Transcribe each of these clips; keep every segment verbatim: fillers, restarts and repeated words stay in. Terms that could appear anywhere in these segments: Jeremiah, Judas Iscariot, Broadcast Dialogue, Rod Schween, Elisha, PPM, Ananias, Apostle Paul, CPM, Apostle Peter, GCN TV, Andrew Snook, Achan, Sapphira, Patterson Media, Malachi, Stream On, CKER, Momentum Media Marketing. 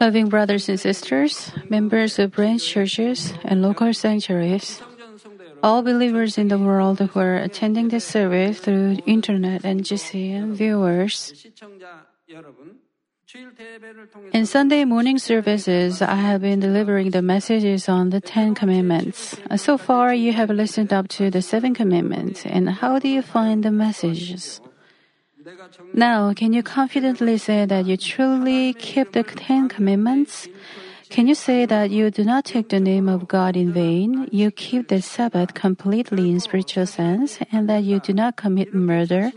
Loving brothers and sisters, members of branch churches and local sanctuaries, all believers in the world who are attending this service through internet and G C N viewers, in Sunday morning services, I have been delivering the messages on the Ten Commandments. So far, you have listened up to the Seven Commandments, and how do you find the messages? Now, can you confidently say that you truly keep the Ten Commandments? Can you say that you do not take the name of God in vain, you keep the Sabbath completely in spiritual sense, and that you do not commit murder?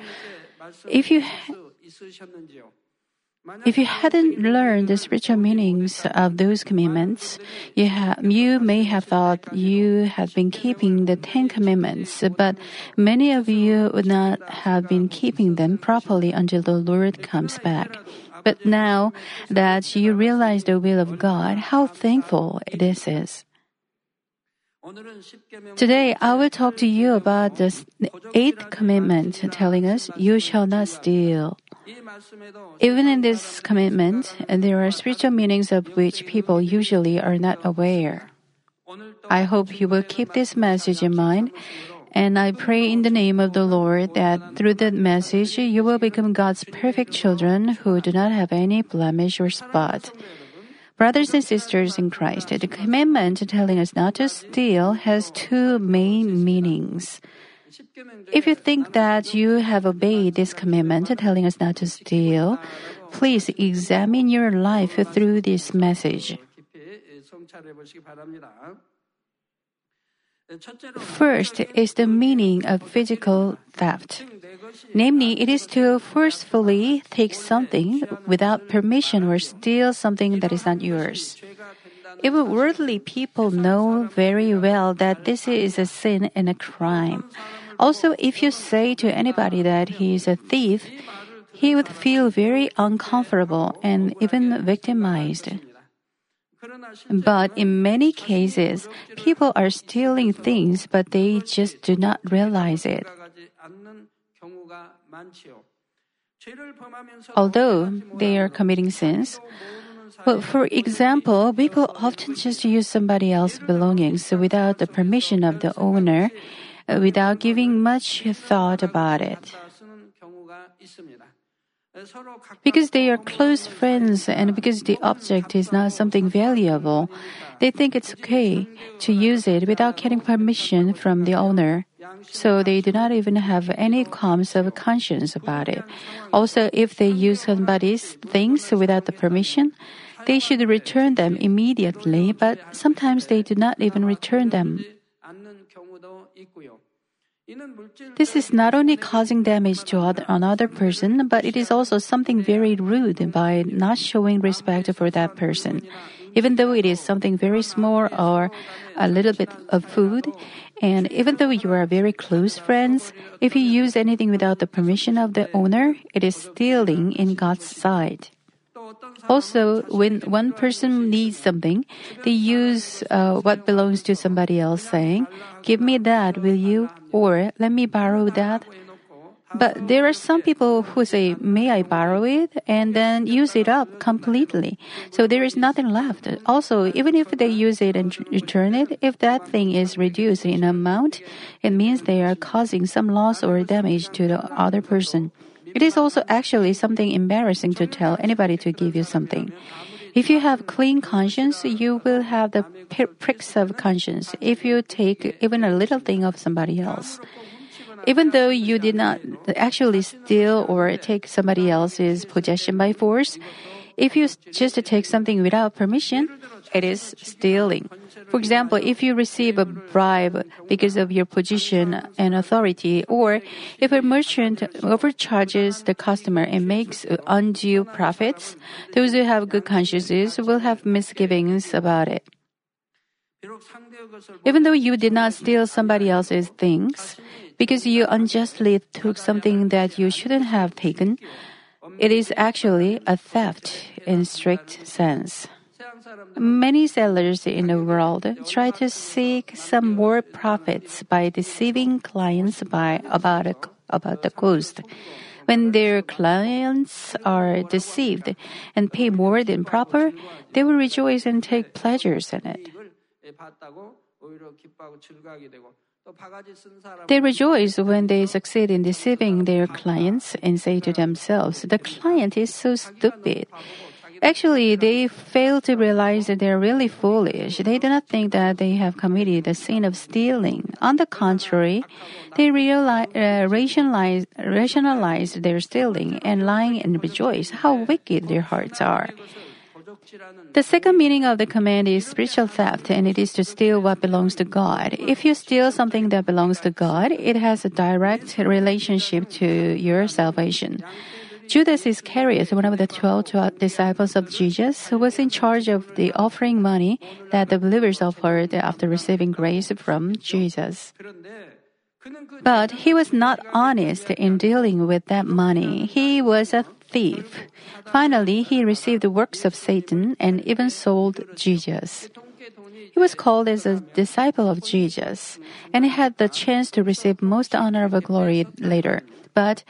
If you... Ha- If you hadn't learned the spiritual meanings of those commandments, you, ha- you may have thought you had been keeping the Ten Commandments, but many of you would not have been keeping them properly until the Lord comes back. But now that you realize the will of God, how thankful this is. Today, I will talk to you about the eighth commandment telling us, "You shall not steal." Even in this commandment, there are spiritual meanings of which people usually are not aware. I hope you will keep this message in mind, and I pray in the name of the Lord that through that message you will become God's perfect children who do not have any blemish or spot. Brothers and sisters in Christ, the commandment telling us not to steal has two main meanings. If you think that you have obeyed this commandment telling us not to steal, please examine your life through this message. First is the meaning of physical theft. Namely, it is to forcefully take something without permission or steal something that is not yours. Even worldly people know very well that this is a sin and a crime. Also, if you say to anybody that he is a thief, he would feel very uncomfortable and even victimized. But in many cases, people are stealing things, but they just do not realize it. Although they are committing sins, But for example, people often just use somebody else's belongings without the permission of the owner, without giving much thought about it. Because they are close friends and because the object is not something valuable, they think it's okay to use it without getting permission from the owner. So they do not even have any qualms of conscience about it. Also, if they use somebody's things without the permission, they should return them immediately, but sometimes they do not even return them. This is not only causing damage to other, another person, but it is also something very rude by not showing respect for that person. Even though it is something very small or a little bit of food, and even though you are very close friends, if you use anything without the permission of the owner, it is stealing in God's sight. Also, when one person needs something, they use uh, what belongs to somebody else, saying, "Give me that, will you?" Or, "Let me borrow that." But there are some people who say, "May I borrow it?" and then use it up completely. So there is nothing left. Also, even if they use it and return it, if that thing is reduced in amount, it means they are causing some loss or damage to the other person. It is also actually something embarrassing to tell anybody to give you something. If you have clean conscience, you will have the pricks of conscience if you take even a little thing of somebody else. Even though you did not actually steal or take somebody else's possession by force, if you just take something without permission, it is stealing. For example, if you receive a bribe because of your position and authority, or if a merchant overcharges the customer and makes undue profits, those who have good consciences will have misgivings about it. Even though you did not steal somebody else's things, because you unjustly took something that you shouldn't have taken, it is actually a theft in strict sense. Many sellers in the world try to seek some more profits by deceiving clients by about, a, about the cost. When their clients are deceived and pay more than proper, they will rejoice and take pleasures in it. They rejoice when they succeed in deceiving their clients and say to themselves, "The client is so stupid." Actually, they fail to realize that they are really foolish. They do not think that they have committed the sin of stealing. On the contrary, they realize, uh, rationalize, rationalize their stealing and lying and rejoice how wicked their hearts are. The second meaning of the command is spiritual theft, and it is to steal what belongs to God. If you steal something that belongs to God, it has a direct relationship to your salvation. Judas Iscariot, one of the twelve disciples of Jesus, who was in charge of the offering money that the believers offered after receiving grace from Jesus. But he was not honest in dealing with that money. He was a thief. Finally, he received the works of Satan and even sold Jesus. He was called as a disciple of Jesus, and he had the chance to receive most honorable glory later. But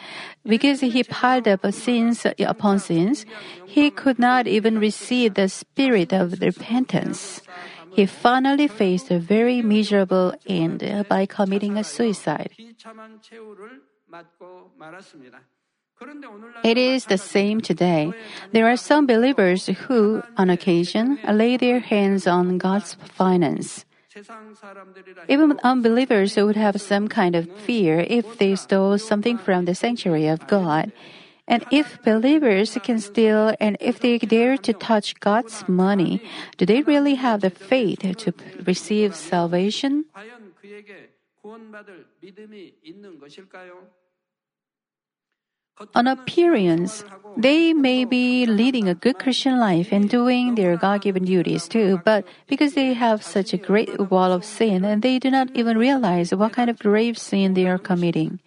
because he piled up sins upon sins, he could not even receive the spirit of repentance. He finally faced a very miserable end by committing a suicide. It is the same today. There are some believers who, on occasion, lay their hands on God's finance. Even unbelievers would have some kind of fear if they stole something from the sanctuary of God. And if believers can steal and if they dare to touch God's money, do they really have the faith to receive salvation? On appearance, they may be leading a good Christian life and doing their God-given duties too, but because they have such a great wall of sin, and they do not even realize what kind of grave sin they are committing.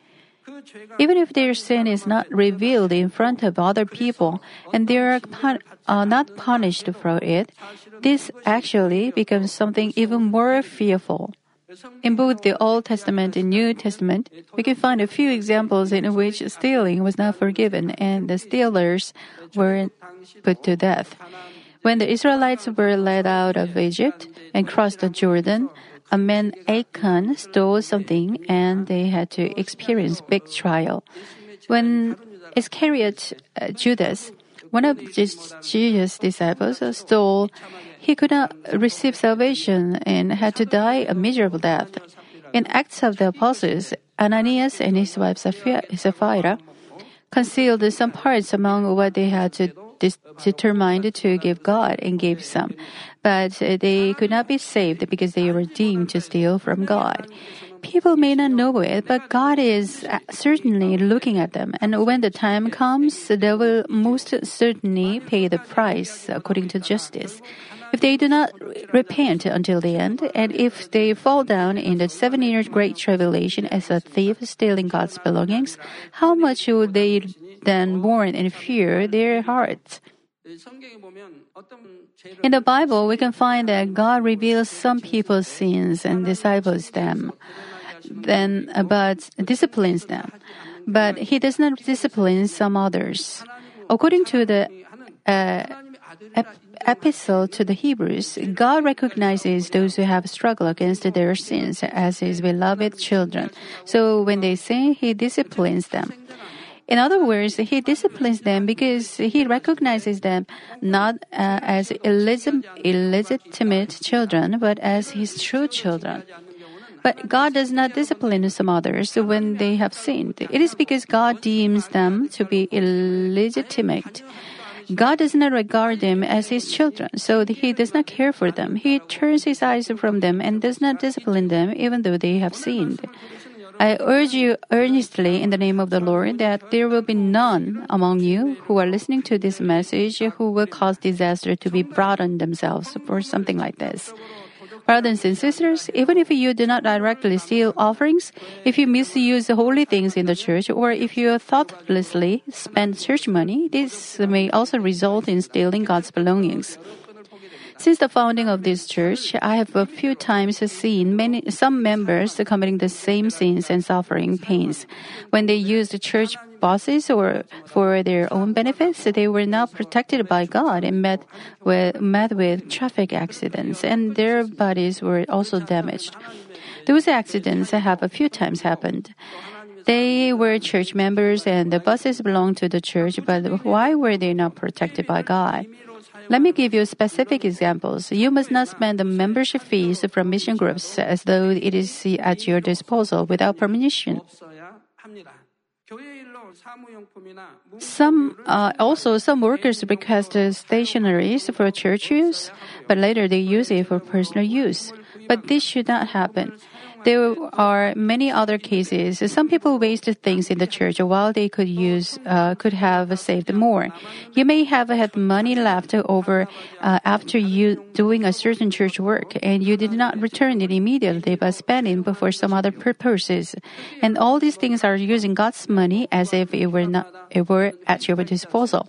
Even if their sin is not revealed in front of other people, and they are pun- uh, not punished for it, this actually becomes something even more fearful. In both the Old Testament and New Testament, we can find a few examples in which stealing was not forgiven and the stealers were put to death. When the Israelites were led out of Egypt and crossed the Jordan, a man Achan stole something and they had to experience big trial. When Iscariot uh, Judas, one of Jesus' disciples, stole, he could not receive salvation and had to die a miserable death. In Acts of the Apostles, Ananias and his wife Sapphira concealed some parts among what they had to dis- determined to give God and gave some, but they could not be saved because they were deemed to steal from God. People may not know it, but God is certainly looking at them. And when the time comes, they will most certainly pay the price according to justice. If they do not repent until the end, and if they fall down in the seven-year great tribulation as a thief stealing God's belongings, how much would they then mourn and fear their hearts? In the Bible, we can find that God reveals some people's sins and disciples them, then but disciplines them. But He does not discipline some others. According to the uh, ep- epistle to the Hebrews, God recognizes those who have struggled against their sins as His beloved children. So when they sin, He disciplines them. In other words, He disciplines them because He recognizes them not uh, as illegit- illegitimate children, but as His true children. But God does not discipline some others when they have sinned. It is because God deems them to be illegitimate. God does not regard them as His children, so He does not care for them. He turns His eyes from them and does not discipline them even though they have sinned. I urge you earnestly in the name of the Lord that there will be none among you who are listening to this message who will cause disaster to be brought on themselves for something like this. Brothers and sisters, even if you do not directly steal offerings, if you misuse holy things in the church, or if you thoughtlessly spend church money, this may also result in stealing God's belongings. Since the founding of this church, I have a few times seen many some members committing the same sins and suffering pains when they use the church bosses or for their own benefits, they were not protected by God and met with, met with traffic accidents, and their bodies were also damaged. Those accidents have a few times happened. They were church members and the buses belonged to the church, but why were they not protected by God? Let me give you specific examples. You must not spend the membership fees from mission groups as though it is at your disposal without permission. Some uh, also some workers request stationeries for church use, but later they use it for personal use. But this should not happen. There are many other cases. Some people wasted things in the church while they could use uh, could have saved more. You may have had money left over uh, after you doing a certain church work, and you did not return it immediately but spent it for some other purposes. And all these things are using God's money as if it were not it were at your disposal.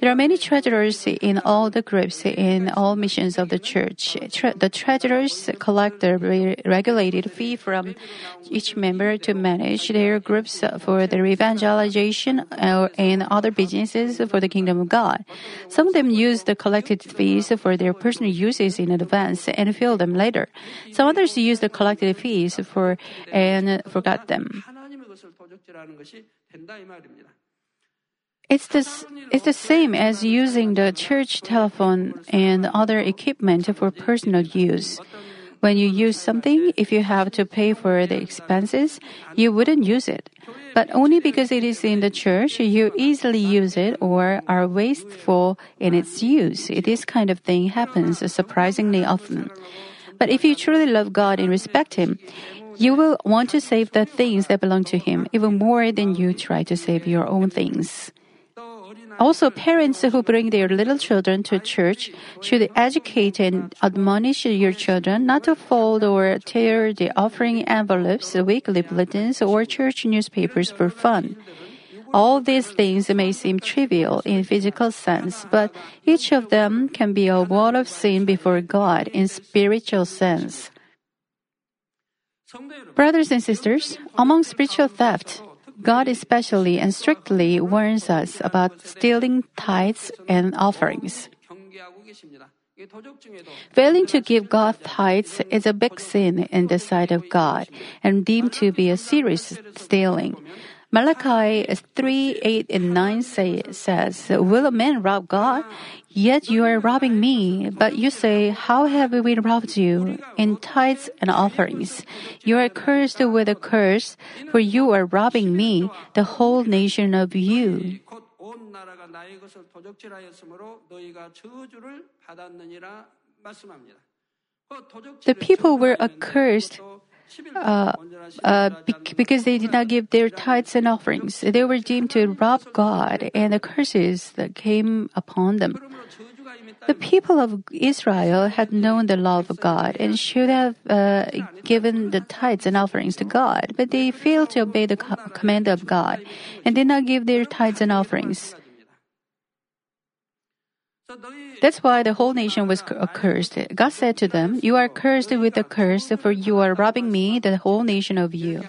There are many treasurers in all the groups in all missions of the church. Tre- the treasurers collect the re- regulated fee from each member to manage their groups for their evangelization and other businesses for the kingdom of God. Some of them use the collected fees for their personal uses in advance and fill them later. Some others use the collected fees for and forgot them. It's the, it's the same as using the church telephone and other equipment for personal use. When you use something, if you have to pay for the expenses, you wouldn't use it. But only because it is in the church, you easily use it or are wasteful in its use. This kind of thing happens surprisingly often. But if you truly love God and respect Him, you will want to save the things that belong to Him even more than you try to save your own things. Also, parents who bring their little children to church should educate and admonish your children not to fold or tear the offering envelopes, weekly bulletins, or church newspapers for fun. All these things may seem trivial in physical sense, but each of them can be a wall of sin before God in spiritual sense. Brothers and sisters, among spiritual theft, God especially and strictly warns us about stealing tithes and offerings. Failing to give God tithes is a big sin in the sight of God and deemed to be a serious stealing. Malachi three, eight, and nine say, says, "Will a man rob God? Yet you are robbing me. But you say, how have we robbed you? In tithes and offerings. You are cursed with a curse, for you are robbing me, the whole nation of you." The people were accursed Uh, uh, because they did not give their tithes and offerings. They were deemed to rob God, and the curses that came upon them. The people of Israel had known the law of God and should have uh, given the tithes and offerings to God, but they failed to obey the command of God and did not give their tithes and offerings. That's why the whole nation was accursed. God said to them, "You are cursed with a curse, for you are robbing me, the whole nation of you."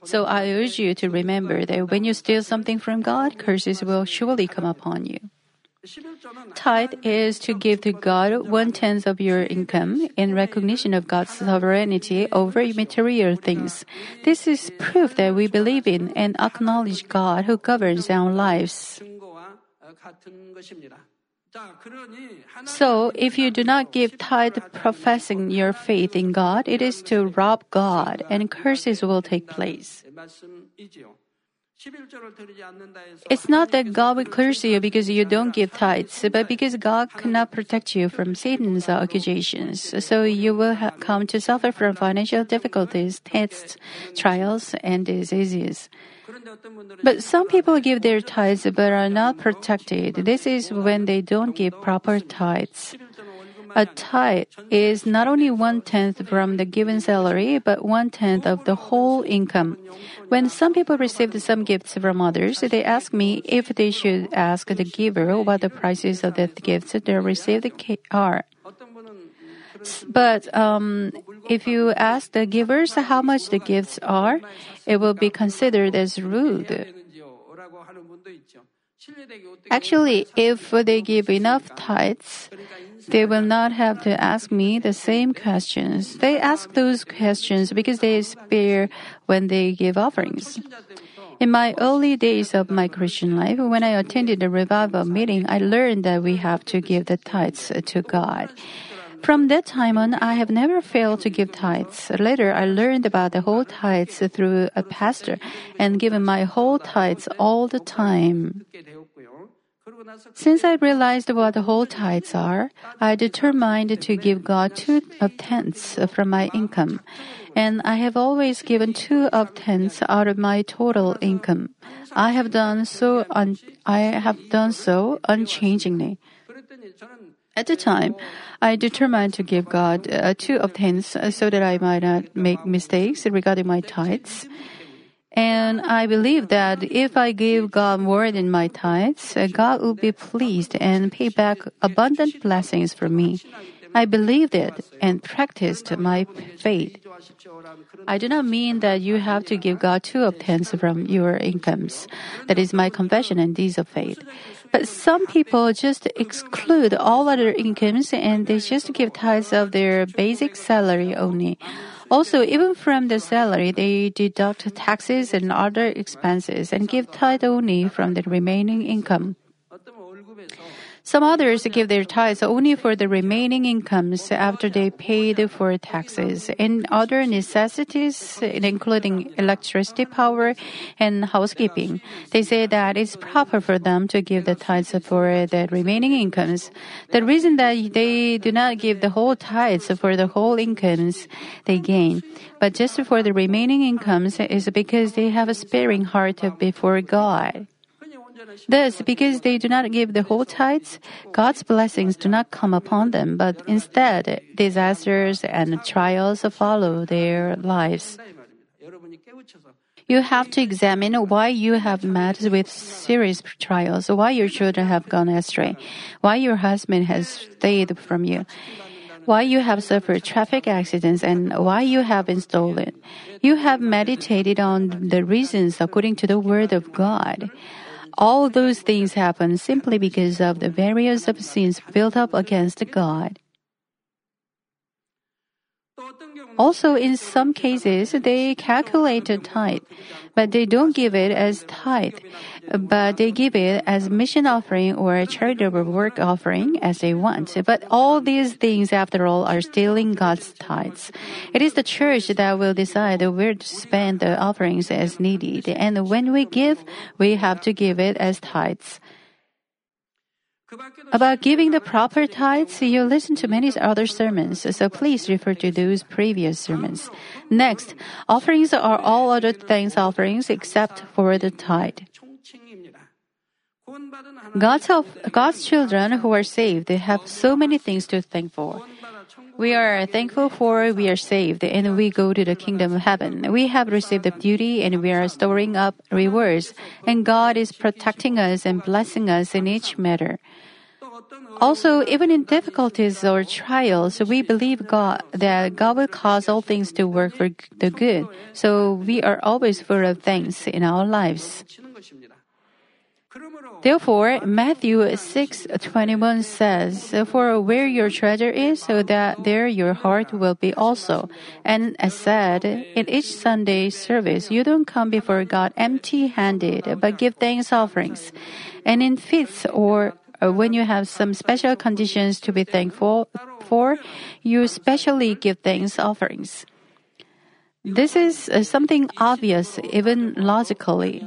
So I urge you to remember that when you steal something from God, curses will surely come upon you. Tithe is to give to God one-tenth of your income in recognition of God's sovereignty over material things. This is proof that we believe in and acknowledge God who governs our lives. So, if you do not give tithe professing your faith in God, it is to rob God, and curses will take place. It's not that God will curse you because you don't give tithes, but because God cannot protect you from Satan's accusations. So you will ha- come to suffer from financial difficulties, tests, trials, and diseases. But some people give their tithes but are not protected. This is when they don't give proper tithes. A tithe is not only one-tenth from the given salary, but one-tenth of the whole income. When some people received some gifts from others, they asked me if they should ask the giver what the prices of the gifts they received are. But um, if you ask the givers how much the gifts are, it will be considered as rude. Actually, if they give enough tithes, they will not have to ask me the same questions. They ask those questions because they spare when they give offerings. In my early days of my Christian life, when I attended a revival meeting, I learned that we have to give the tithes to God. From that time on, I have never failed to give tithes. Later, I learned about the whole tithes through a pastor and given my whole tithes all the time. Since I realized what the whole tithes are, I determined to give God two of tenths from my income, and I have always given two of tenths out of my total income. I have done so. Un- I have done so unchangingly. At the time, I determined to give God uh, two of tenths so that I might not make mistakes regarding my tithes. And I believe that if I give God more than my tithes, God will be pleased and pay back abundant blessings for me. I believed it and practiced my faith. I do not mean that you have to give God two of tenths from your incomes. That is my confession and deeds of faith. But some people just exclude all other incomes and they just give tithes of their basic salary only. Also, even from the salary, they deduct taxes and other expenses and give tithe only from the remaining income. Some others give their tithes only for the remaining incomes after they paid for taxes and other necessities, including electricity, power, and housekeeping. They say that it's proper for them to give the tithes for the remaining incomes. The reason that they do not give the whole tithes for the whole incomes they gain, but just for the remaining incomes, is because they have a sparing heart before God. Thus, because they do not give the whole tithes, God's blessings do not come upon them, but instead, disasters and trials follow their lives. You have to examine why you have met with serious trials, why your children have gone astray, why your husband has stayed from you, why you have suffered traffic accidents, and why you have been stolen. You have meditated on the reasons according to the Word of God. All those things happen simply because of the various sins built up against God. Also, in some cases, they calculate a tithe, but they don't give it as tithe, but they give it as mission offering or a charitable work offering as they want. But all these things, after all, are stealing God's tithes. It is the church that will decide where to spend the offerings as needed, and when we give, we have to give it as tithes. About giving the proper tithes, you listen to many other sermons, so please refer to those previous sermons. Next, offerings are all other thanks offerings except for the tithe. God's, of, God's children who are saved have so many things to thank for. We are thankful for we are saved and we go to the kingdom of heaven. We have received the beauty and we are storing up rewards, and God is protecting us and blessing us in each matter. Also, even in difficulties or trials, we believe God that God will cause all things to work for the good, so we are always full of thanks in our lives. Therefore, Matthew six twenty-one says, "For where your treasure is, so that there your heart will be also." And as said, in each Sunday service, you don't come before God empty-handed, but give thanks offerings. And in feasts or when you have some special conditions to be thankful for, you specially give thanks offerings. This is something obvious, even logically.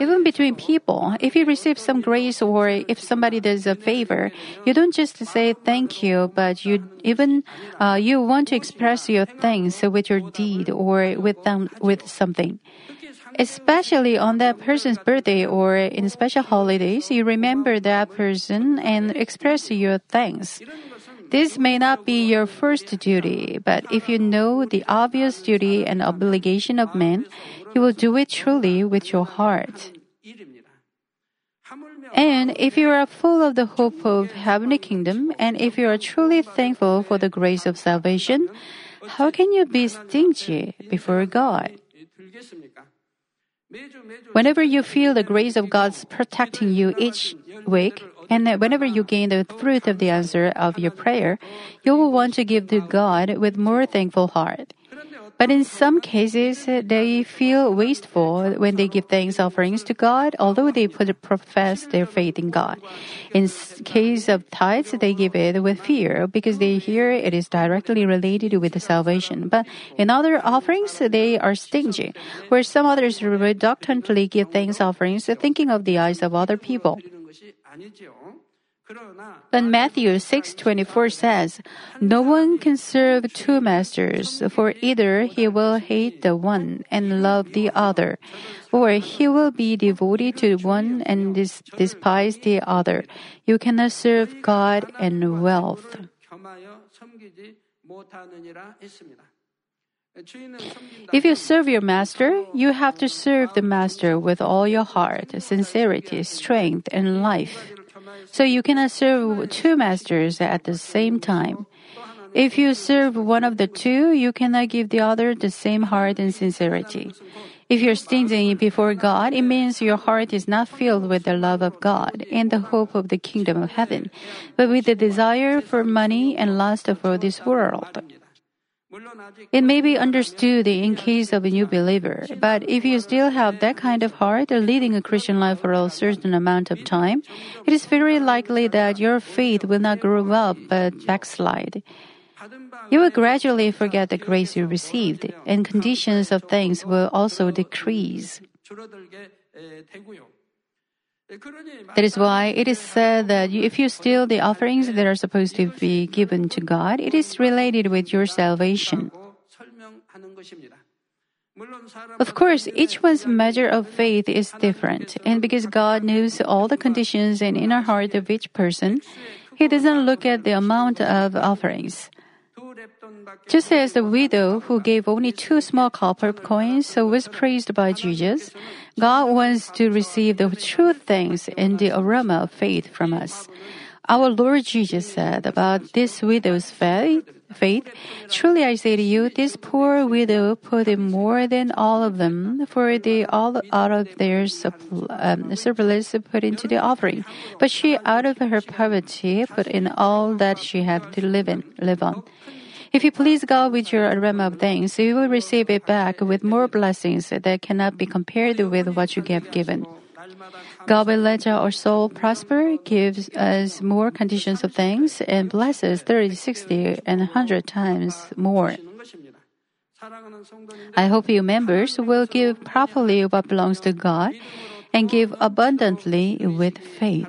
Even between people, if you receive some grace or if somebody does a favor, you don't just say thank you, but you even uh, you want to express your thanks with your deed or with them, with something. Especially on that person's birthday or in special holidays, you remember that person and express your thanks. This may not be your first duty, but if you know the obvious duty and obligation of man, you will do it truly with your heart. And if you are full of the hope of heavenly kingdom, and if you are truly thankful for the grace of salvation, how can you be stingy before God? Whenever you feel the grace of God protecting you each week, and whenever you gain the fruit of the answer of your prayer, you will want to give to God with more thankful heart. But in some cases, they feel wasteful when they give thanks offerings to God, although they profess their faith in God. In case of tithes, they give it with fear because they hear it is directly related with salvation. But in other offerings, they are stingy, where some others reluctantly give thanks offerings thinking of the eyes of other people. But Matthew six twenty-four says, "No one can serve two masters, for either he will hate the one and love the other, or he will be devoted to one and dis- despise the other. You cannot serve God and wealth." If you serve your master, you have to serve the master with all your heart, sincerity, strength, and life. So you cannot serve two masters at the same time. If you serve one of the two, you cannot give the other the same heart and sincerity. If you're stingy before God, it means your heart is not filled with the love of God and the hope of the kingdom of heaven, but with the desire for money and lust for this world. It may be understood in case of a new believer, but if you still have that kind of heart leading a Christian life for a certain amount of time, it is very likely that your faith will not grow up but backslide. You will gradually forget the grace you received, and conditions of things will also decrease. That is why it is said that if you steal the offerings that are supposed to be given to God, it is related with your salvation. Of course, each one's measure of faith is different, and because God knows all the conditions and inner heart of each person, He doesn't look at the amount of offerings. Just as the widow who gave only two small copper coins was praised by Jesus, God wants to receive the true things and the aroma of faith from us. Our Lord Jesus said about this widow's faith, faith, "Truly I say to you, this poor widow put in more than all of them, for they all out of their surplus put into the offering. But she out of her poverty put in all that she had to live, in, live on." If you please God with your aroma of thanks, you will receive it back with more blessings that cannot be compared with what you have given. God will let our soul prosper, gives us more conditions of thanks, and blesses thirty, sixty, and one hundred times more. I hope you members will give properly what belongs to God and give abundantly with faith.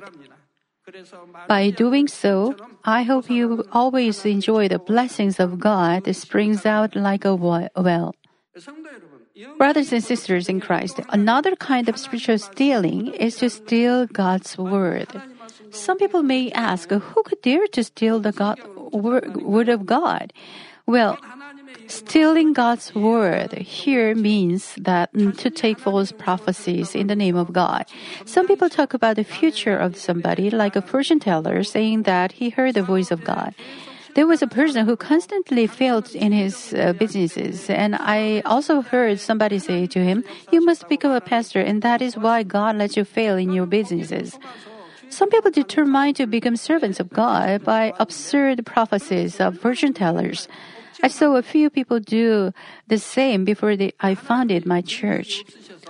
By doing so, I hope you always enjoy the blessings of God that springs out like a well. Brothers and sisters in Christ, another kind of spiritual stealing is to steal God's word. Some people may ask, who could dare to steal the God, word of God? Well, stealing God's word here means that to take false prophecies in the name of God. Some people talk about the future of somebody like a fortune teller saying that he heard the voice of God. There was a person who constantly failed in his uh, businesses, and I also heard somebody say to him, "You must become a pastor, and that is why God lets you fail in your businesses." Some people determine to become servants of God by absurd prophecies of fortune tellers. I saw a few people do the same before they, I founded my church.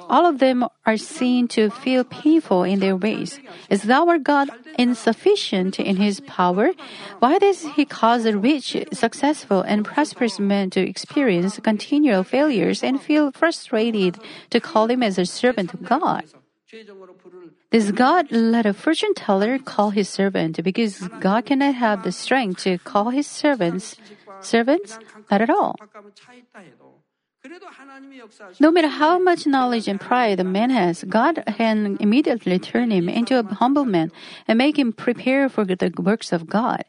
All of them are seen to feel painful in their ways. Is our God insufficient in His power? Why does He cause a rich, successful, and prosperous man to experience continual failures and feel frustrated to call him as a servant of God? Does God let a fortune teller call His servant because God cannot have the strength to call His servants servants? Not at all. No matter how much knowledge and pride a man has, God can immediately turn him into a humble man and make him prepare for the works of God.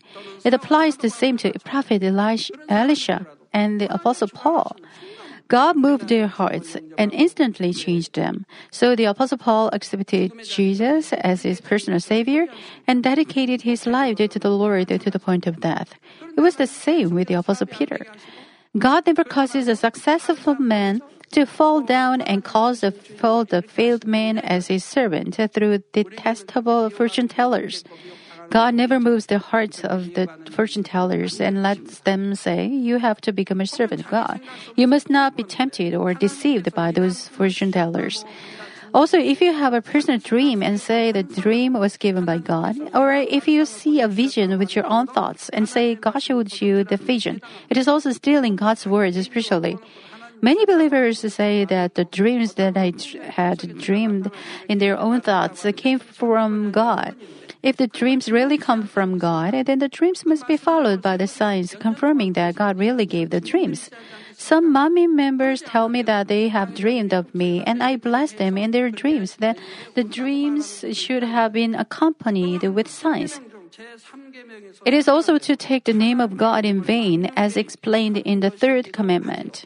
It applies the same to Prophet Elisha and the Apostle Paul. God moved their hearts and instantly changed them. So the Apostle Paul accepted Jesus as his personal Savior and dedicated his life to the Lord to the point of death. It was the same with the Apostle Peter. God never causes a successful man to fall down and cause the fall the failed man as his servant through detestable fortune tellers. God never moves the hearts of the fortune tellers and lets them say, you have to become a servant of God. You must not be tempted or deceived by those fortune tellers. Also, if you have a personal dream and say the dream was given by God, or if you see a vision with your own thoughts and say God showed you the vision, it is also stealing God's words especially. Many believers say that the dreams that I had dreamed in their own thoughts came from God. If the dreams really come from God, then the dreams must be followed by the signs confirming that God really gave the dreams. Some mommy members tell me that they have dreamed of me, and I bless them in their dreams that the dreams should have been accompanied with signs. It is also to take the name of God in vain, as explained in the third commandment.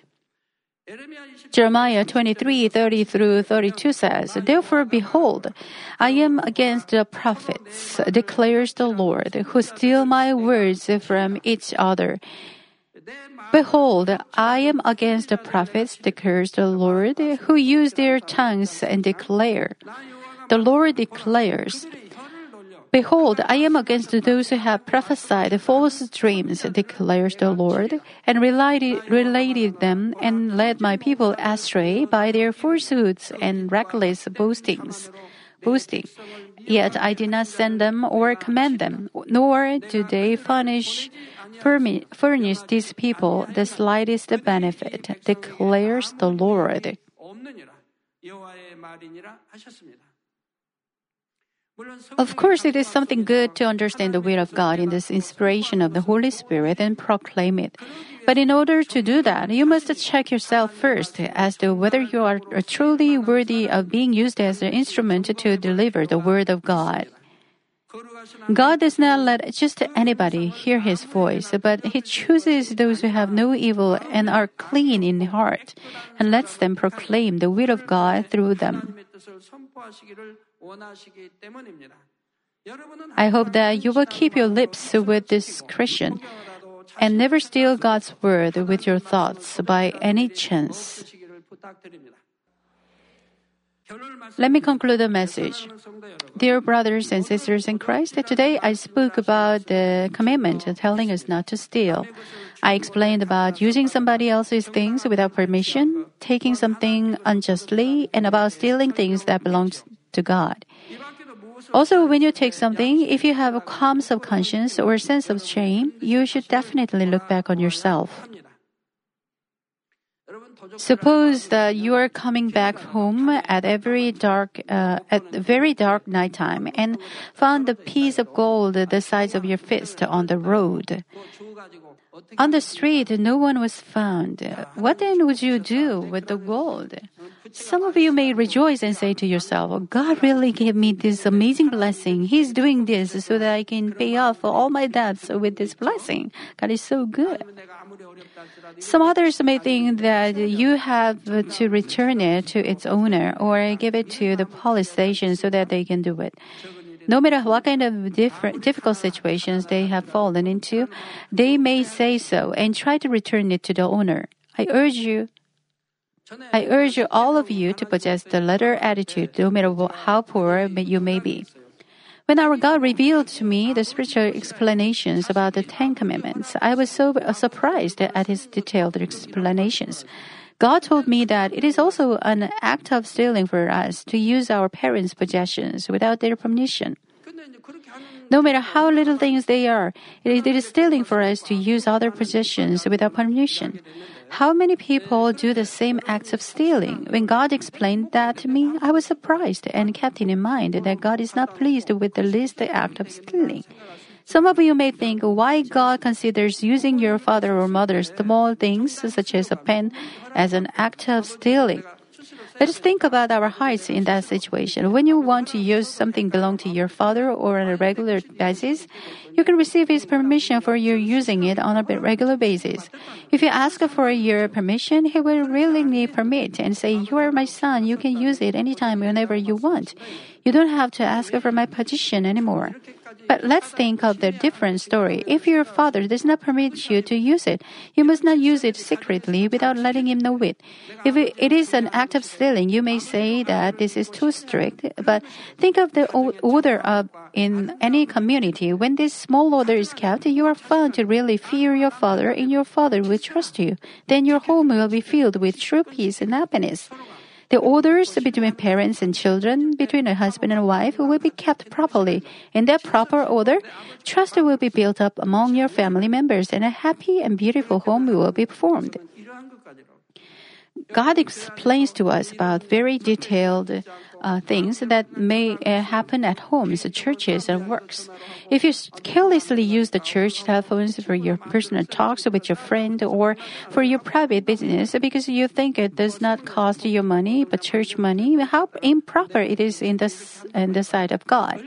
Jeremiah twenty-three, thirty through thirty-two says, Therefore, behold, I am against the prophets, declares the Lord, who steal my words from each other. Behold, I am against the prophets, declares the Lord, who use their tongues and declare. The Lord declares, Behold, I am against those who have prophesied false dreams, declares the Lord, and related, related them and led my people astray by their falsehoods and reckless boastings. boasting. Yet I did not send them or command them, nor do they furnish, furnish these people the slightest benefit, declares the Lord. Of course, it is something good to understand the will of God in this inspiration of the Holy Spirit and proclaim it. But in order to do that, you must check yourself first as to whether you are truly worthy of being used as an instrument to deliver the Word of God. God does not let just anybody hear His voice, but He chooses those who have no evil and are clean in heart, and lets them proclaim the will of God through them. I hope that you will keep your lips with discretion and never steal God's word with your thoughts by any chance. Let me conclude the message. Dear brothers and sisters in Christ, today I spoke about the commandment telling us not to steal. I explained about using somebody else's things without permission, taking something unjustly, and about stealing things that belong to God. Also, when you take something, if you have a qualms of conscience or sense of shame, you should definitely look back on yourself. Suppose that you are coming back home at every dark, uh, at very dark nighttime and found a piece of gold the size of your fist on the road. On the street, no one was found. What then would you do with the gold? Some of you may rejoice and say to yourself, God really gave me this amazing blessing. He's doing this so that I can pay off all my debts with this blessing. God is so good. Some others may think that you have to return it to its owner or give it to the police station so that they can do it. No matter what kind of different, difficult situations they have fallen into, they may say so and try to return it to the owner. I urge you, I urge you, all of you to possess the latter attitude, no matter how poor you may be. When our God revealed to me the spiritual explanations about the Ten Commandments, I was so surprised at His detailed explanations. God told me that it is also an act of stealing for us to use our parents' possessions without their permission. No matter how little things they are, it is stealing for us to use other possessions without permission. How many people do the same acts of stealing? When God explained that to me, I was surprised and kept in mind that God is not pleased with the least act of stealing. Some of you may think why God considers using your father or mother's small things, such as a pen, as an act of stealing. Let us think about our hearts in that situation. When you want to use something belonging to your father or on a regular basis, you can receive his permission for your using it on a regular basis. If you ask for your permission, he will willingly permit and say, You are my son, you can use it anytime, whenever you want. You don't have to ask for my position anymore. But let's think of the different story. If your father does not permit you to use it, you must not use it secretly without letting him know it. If it is an act of stealing, you may say that this is too strict, but think of the order of in any community. When this small order is kept, you are found to really fear your father, and your father will trust you. Then your home will be filled with true peace and happiness. The orders between parents and children, between a husband and wife, will be kept properly. In that proper order, trust will be built up among your family members, and a happy and beautiful home will be formed. God explains to us about very detailed uh, things that may uh, happen at homes, churches, and works. If you carelessly use the church telephones for your personal talks with your friend or for your private business because you think it does not cost you money but church money, how improper it is in the, in the sight of God.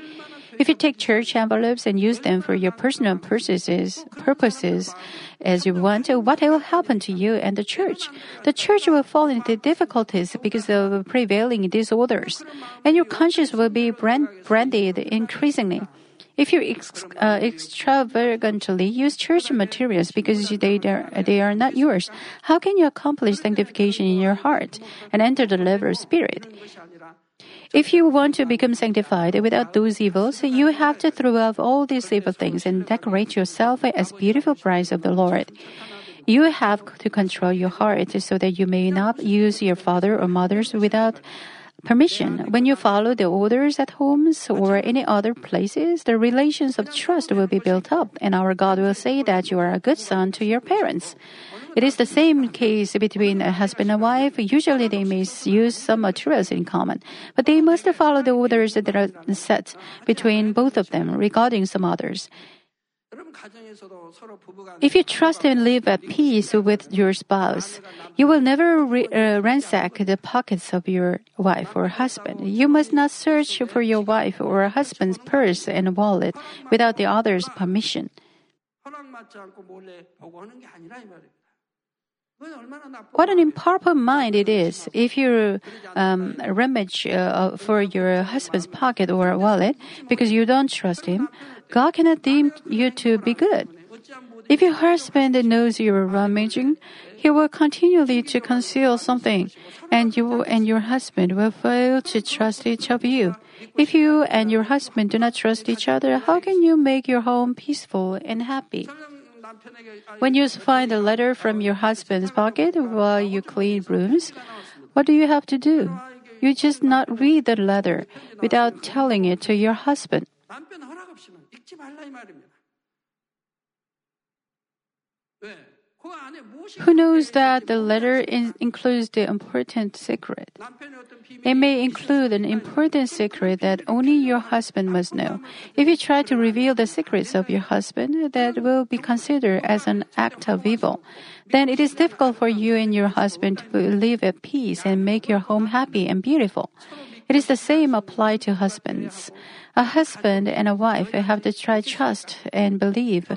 If you take church envelopes and use them for your personal purposes, purposes as you want, what will happen to you and the church? The church will fall into difficulties because of prevailing disorders, and your conscience will be brand- branded increasingly. If you ex- uh, extravagantly use church materials because they, they are not yours, how can you accomplish sanctification in your heart and enter the level of spirit? If you want to become sanctified without those evils, you have to throw off all these evil things and decorate yourself as beautiful brides of the Lord. You have to control your heart so that you may not use your father or mothers without permission. When you follow the orders at homes or any other places, the relations of trust will be built up, and our God will say that you are a good son to your parents. It is the same case between a husband and wife. Usually they may use some materials in common, but they must follow the orders that are set between both of them regarding some others. If you trust and live at peace with your spouse, you will never re- uh, ransack the pockets of your wife or husband. You must not search for your wife or husband's purse and wallet without the other's permission. What an improper mind it is! If you um, rummage uh, for your husband's pocket or wallet because you don't trust him, God cannot deem you to be good. If your husband knows you are rummaging, he will continually to conceal something, and you and your husband will fail to trust each of you. If you and your husband do not trust each other, how can you make your home peaceful and happy? When you find a letter from your husband's pocket while you clean rooms, what do you have to do? You just not read the letter without telling it to your husband. Who knows that the letter in- includes the important secret? It may include an important secret that only your husband must know. If you try to reveal the secrets of your husband, that will be considered as an act of evil. Then it is difficult for you and your husband to live at peace and make your home happy and beautiful. It is the same applied to husbands. A husband and a wife have to try trust and believe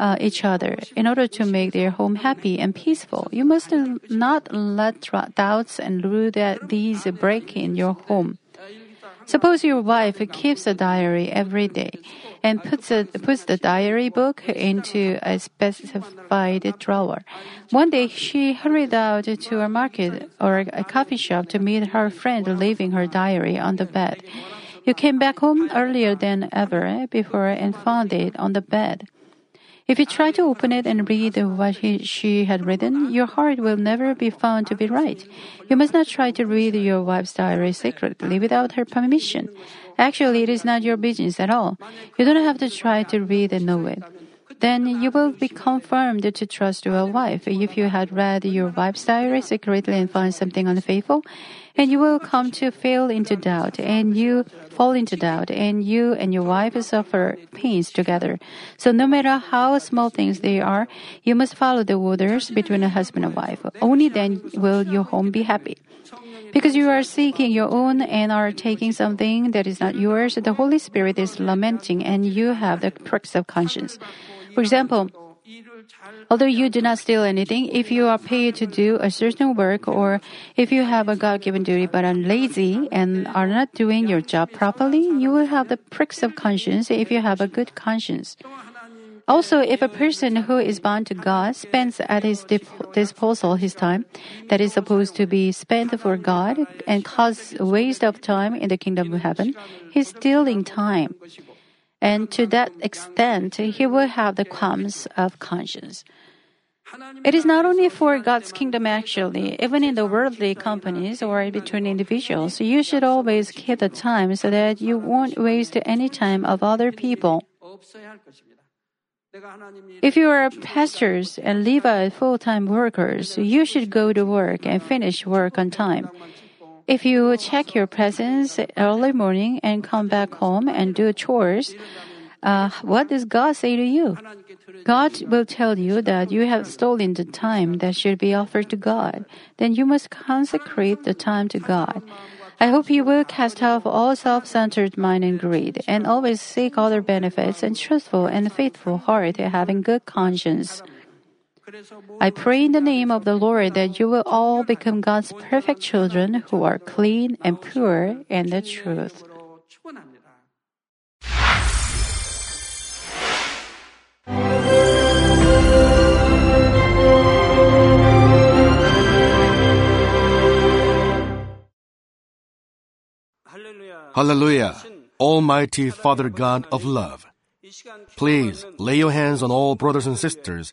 uh, each other in order to make their home happy and peaceful. You must not let tra- doubts and rude these break in your home. Suppose your wife keeps a diary every day and puts, a, puts the diary book into a specified drawer. One day she hurried out to a market or a coffee shop to meet her friend, leaving her diary on the bed. You came back home earlier than ever before and found it on the bed. If you try to open it and read what he, she had written, your heart will never be found to be right. You must not try to read your wife's diary secretly without her permission. Actually, it is not your business at all. You don't have to try to read and know it. Then you will be confirmed to trust your wife. If you had read your wife's diary secretly and found something unfaithful, and you will come to fail into doubt, and you fall into doubt, and you and your wife suffer pains together. So no matter how small things they are, you must follow the orders between a husband and wife. Only then will your home be happy. Because you are seeking your own and are taking something that is not yours, the Holy Spirit is lamenting, and you have the pricks of conscience. For example, Although you do not steal anything, if you are paid to do a certain work or if you have a God-given duty but are lazy and are not doing your job properly, you will have the pricks of conscience if you have a good conscience. Also, if a person who is bound to God spends at his dip- disposal his time that is supposed to be spent for God and causes waste of time in the kingdom of heaven, he is stealing time. And to that extent, he will have the qualms of conscience. It is not only for God's kingdom actually, even in the worldly companies or between individuals, you should always keep the time so that you won't waste any time of other people. If you are pastors and Levite full-time workers, you should go to work and finish work on time. If you check your presence early morning and come back home and do chores, uh, what does God say to you? God will tell you that you have stolen the time that should be offered to God. Then you must consecrate the time to God. I hope you will cast off all self-centered mind and greed, and always seek other benefits and trustful and faithful heart, having good conscience. I pray in the name of the Lord that you will all become God's perfect children who are clean and pure in the truth. Hallelujah! Almighty Father God of love, please lay your hands on all brothers and sisters